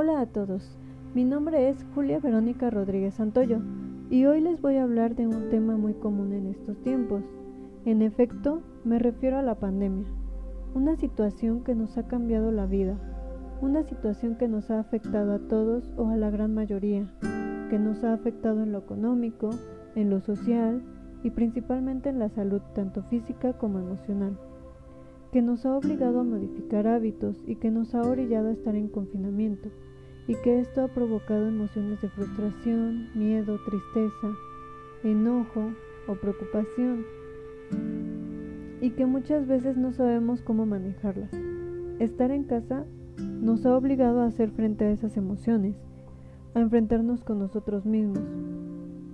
Hola a todos, mi nombre es Julia Verónica Rodríguez Santoyo y hoy les voy a hablar de un tema muy común en estos tiempos. En efecto, me refiero a la pandemia, una situación que nos ha cambiado la vida, una situación que nos ha afectado a todos o a la gran mayoría, que nos ha afectado en lo económico, en lo social y principalmente en la salud tanto física como emocional, que nos ha obligado a modificar hábitos y que nos ha orillado a estar en confinamiento, y que esto ha provocado emociones de frustración, miedo, tristeza, enojo o preocupación, y que muchas veces no sabemos cómo manejarlas. Estar en casa nos ha obligado a hacer frente a esas emociones, a enfrentarnos con nosotros mismos,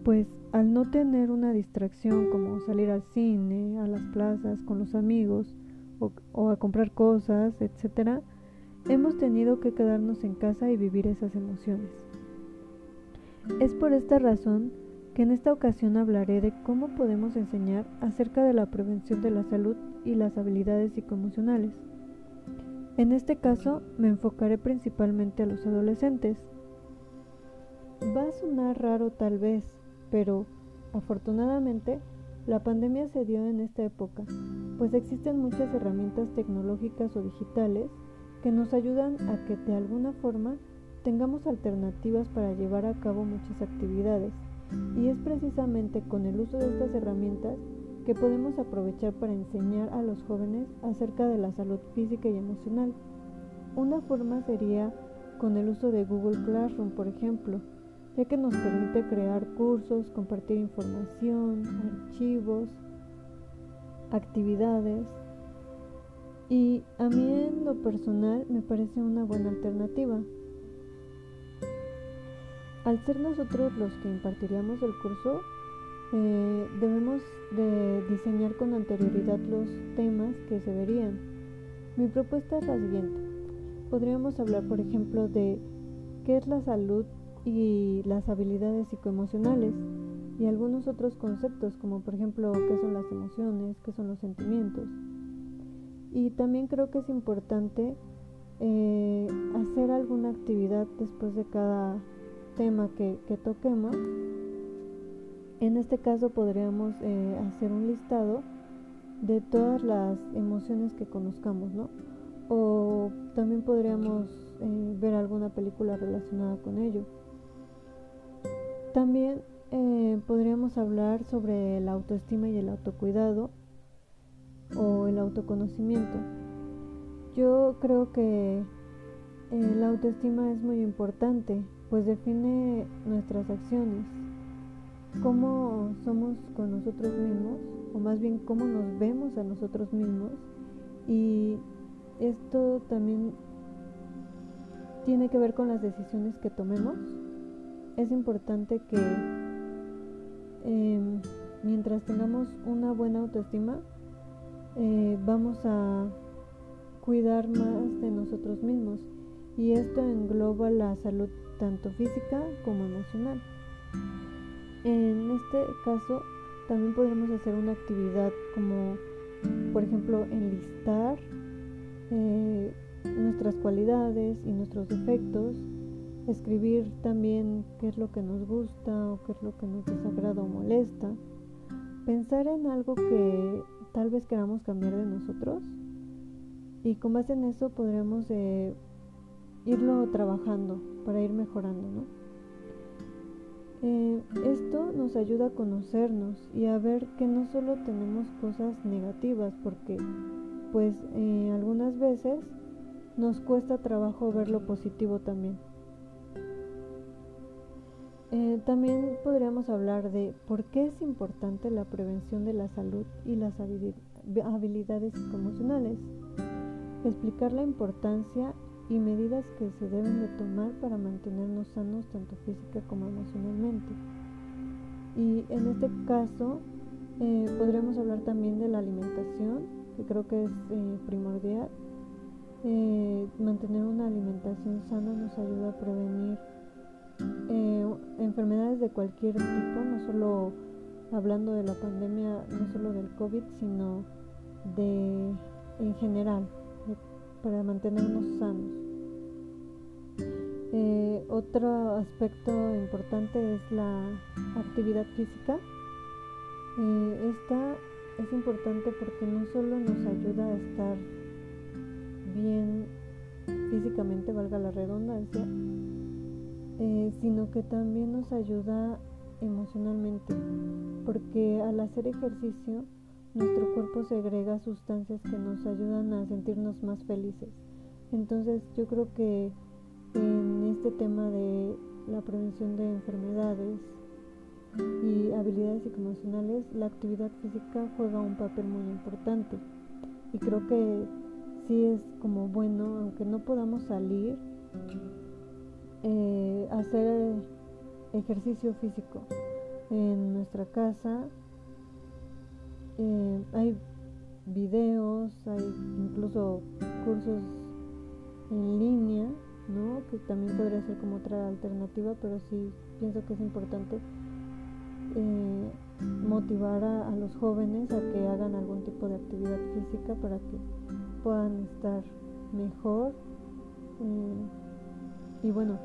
pues al no tener una distracción como salir al cine, a las plazas, con los amigos, o a comprar cosas, etcétera, hemos tenido que quedarnos en casa y vivir esas emociones. Es por esta razón que en esta ocasión hablaré de cómo podemos enseñar acerca de la prevención de la salud y las habilidades psicoemocionales. En este caso me enfocaré principalmente a los adolescentes. Va a sonar raro tal vez, pero afortunadamente la pandemia se dio en esta época, pues existen muchas herramientas tecnológicas o digitales que nos ayudan a que de alguna forma tengamos alternativas para llevar a cabo muchas actividades, y es precisamente con el uso de estas herramientas que podemos aprovechar para enseñar a los jóvenes acerca de la salud física y emocional. Una forma sería con el uso de Google Classroom, por ejemplo, ya que nos permite crear cursos, compartir información, archivos, actividades, y a mí en lo personal me parece una buena alternativa. Al ser nosotros los que impartiríamos el curso, debemos de diseñar con anterioridad los temas que se verían. Mi propuesta es la siguiente. Podríamos hablar, por ejemplo, de qué es la salud y las habilidades psicoemocionales y algunos otros conceptos, como por ejemplo qué son las emociones, qué son los sentimientos. Y también creo que es importante hacer alguna actividad después de cada tema que toquemos. En este caso podríamos hacer un listado de todas las emociones que conozcamos, ¿no? O también podríamos ver alguna película relacionada con ello. También podríamos hablar sobre la autoestima y el autocuidado o el autoconocimiento. Yo creo que la autoestima es muy importante, pues define nuestras acciones, cómo somos con nosotros mismos, o más bien cómo nos vemos a nosotros mismos, y esto también tiene que ver con las decisiones que tomemos. Es importante que mientras tengamos una buena autoestima, vamos a cuidar más de nosotros mismos, y esto engloba la salud tanto física como emocional. En este caso también podremos hacer una actividad como, por ejemplo, enlistar nuestras cualidades y nuestros defectos, escribir también qué es lo que nos gusta o qué es lo que nos desagrada o molesta, pensar en algo que tal vez queramos cambiar de nosotros, y con base en eso podremos irlo trabajando para ir mejorando, ¿no? Esto nos ayuda a conocernos y a ver que no solo tenemos cosas negativas, porque pues algunas veces nos cuesta trabajo ver lo positivo también. También podríamos hablar de por qué es importante la prevención de la salud y las habilidades psicoemocionales, explicar la importancia y medidas que se deben de tomar para mantenernos sanos tanto física como emocionalmente. Y en este caso podríamos hablar también de la alimentación, que creo que es primordial. Mantener una alimentación sana nos ayuda a prevenir enfermedades de cualquier tipo, no solo hablando de la pandemia, no solo del COVID, sino en general, para mantenernos sanos. Otro aspecto importante es la actividad física. Esta es importante porque no solo nos ayuda a estar bien físicamente, valga la redundancia, sino que también nos ayuda emocionalmente, porque al hacer ejercicio nuestro cuerpo segrega sustancias que nos ayudan a sentirnos más felices. Entonces yo creo que en este tema de la prevención de enfermedades y habilidades psicoemocionales, la actividad física juega un papel muy importante, y creo que sí es como bueno, aunque no podamos salir, hacer ejercicio físico en nuestra casa. Hay videos, hay incluso cursos en línea, ¿no?, que también podría ser como otra alternativa, pero sí pienso que es importante motivar a los jóvenes a que hagan algún tipo de actividad física para que puedan estar mejor. Y bueno,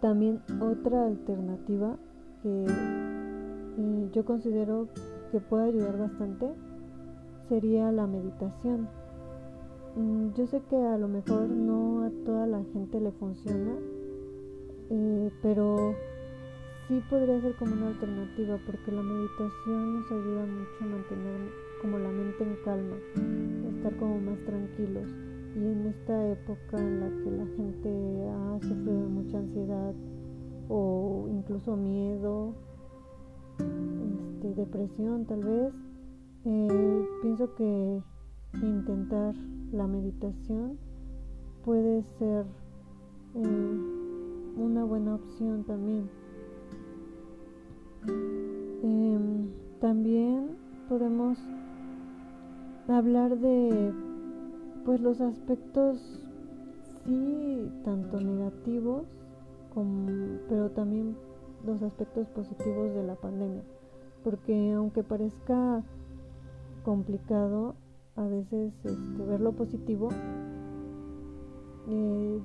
también otra alternativa que yo considero que puede ayudar bastante sería la meditación. Yo sé que a lo mejor no a toda la gente le funciona, pero sí podría ser como una alternativa, porque la meditación nos ayuda mucho a mantener como la mente en calma, estar como más tranquilos, y en esta época en la que la gente ha sufrido mucha ansiedad o incluso miedo, depresión tal vez, pienso que intentar la meditación puede ser una buena opción también. También podemos hablar de pues los aspectos sí tanto negativos pero también los aspectos positivos de la pandemia, porque aunque parezca complicado a veces ver lo positivo,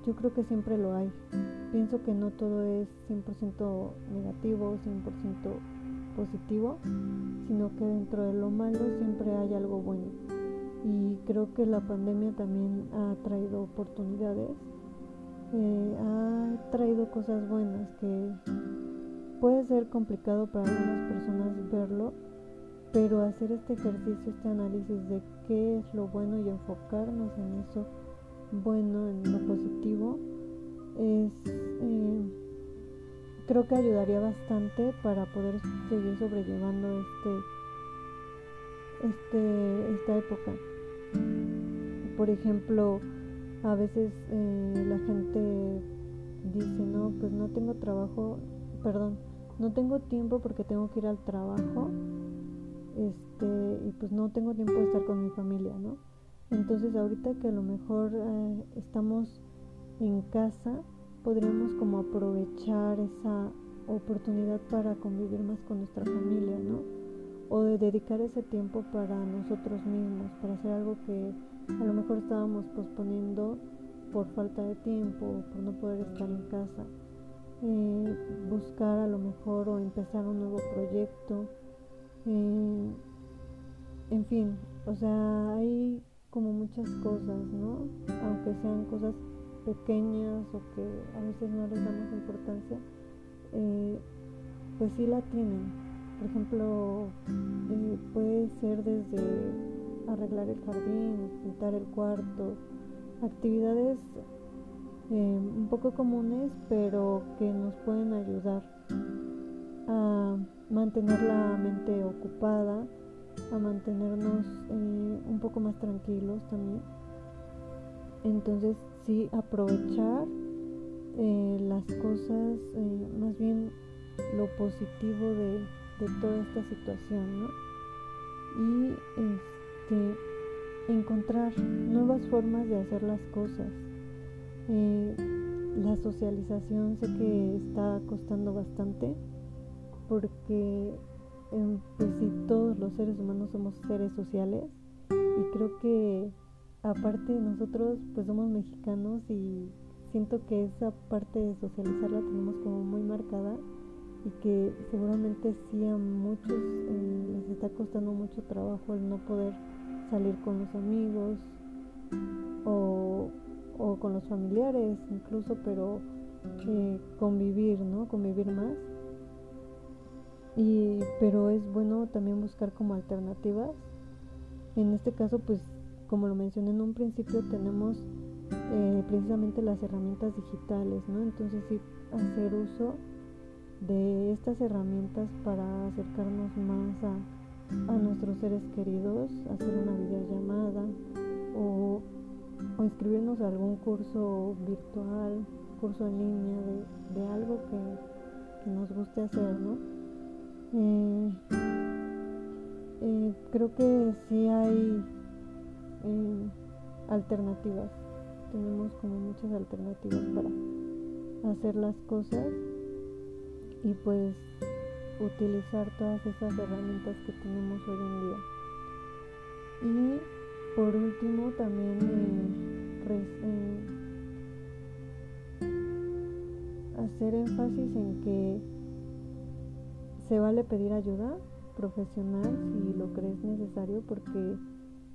yo creo que siempre lo hay. Pienso que no todo es 100% negativo, 100% positivo, sino que dentro de lo malo siempre hay algo bueno, y creo que la pandemia también ha traído oportunidades, ha traído cosas buenas que puede ser complicado para algunas personas verlo, pero hacer este ejercicio, este análisis de qué es lo bueno y enfocarnos en eso bueno, en lo positivo, creo que ayudaría bastante para poder seguir sobrellevando esta época. Por ejemplo, a veces la gente dice, no, pues no tengo tiempo porque tengo que ir al trabajo, y pues no tengo tiempo de estar con mi familia, ¿no? Entonces ahorita que a lo mejor estamos en casa, podríamos como aprovechar esa oportunidad para convivir más con nuestra familia, ¿no? O de dedicar ese tiempo para nosotros mismos, para hacer algo que a lo mejor estábamos posponiendo por falta de tiempo, por no poder estar en casa. Buscar a lo mejor o empezar un nuevo proyecto, en fin, o sea, hay como muchas cosas, ¿no? Aunque sean cosas pequeñas o que a veces no les damos importancia, pues sí la tienen. Por ejemplo, puede ser desde arreglar el jardín, pintar el cuarto, actividades un poco comunes, pero que nos pueden ayudar a mantener la mente ocupada, a mantenernos un poco más tranquilos también. Entonces sí, aprovechar las cosas, más bien lo positivo de toda esta situación, ¿no? Y encontrar nuevas formas de hacer las cosas. La socialización sé que está costando bastante, porque pues sí, todos los seres humanos somos seres sociales, y creo que aparte nosotros pues somos mexicanos, y siento que esa parte de socializar la tenemos como muy marcada y que seguramente sí a muchos les está costando mucho trabajo el no poder salir con los amigos o con los familiares incluso, pero convivir, ¿no? Convivir más. Pero es bueno también buscar como alternativas. En este caso, pues como lo mencioné en un principio, tenemos precisamente las herramientas digitales, ¿no? Entonces sí hacer uso de estas herramientas para acercarnos más a nuestros seres queridos, hacer una videollamada o inscribirnos a algún curso virtual, curso en línea de algo que nos guste hacer, ¿no? Creo que sí hay alternativas, tenemos como muchas alternativas para hacer las cosas y pues utilizar todas esas herramientas que tenemos hoy en día. Y por último también hacer énfasis en que se vale pedir ayuda profesional si lo crees necesario, porque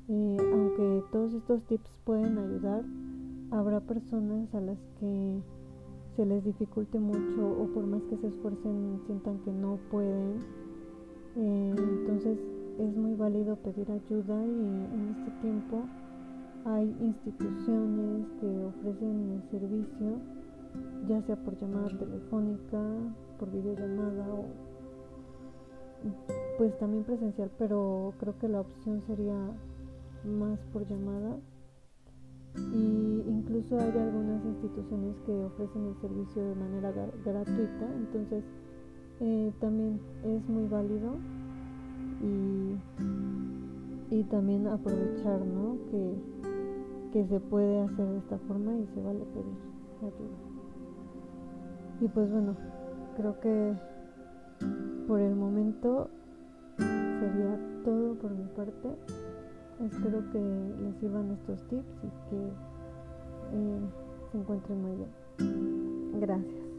aunque todos estos tips pueden ayudar, habrá personas a las que se les dificulte mucho o por más que se esfuercen sientan que no pueden, entonces es muy válido pedir ayuda y en este tiempo hay instituciones que ofrecen el servicio, ya sea por llamada telefónica, por videollamada o pues también presencial, pero creo que la opción sería más por llamada. Y incluso hay algunas instituciones que ofrecen el servicio de manera gratuita, entonces también es muy válido y también aprovechar, ¿no? que se puede hacer de esta forma y se vale pedir ayuda. Y pues bueno, creo que por el momento sería todo por mi parte. Espero que les sirvan estos tips y que se encuentren muy bien. Gracias.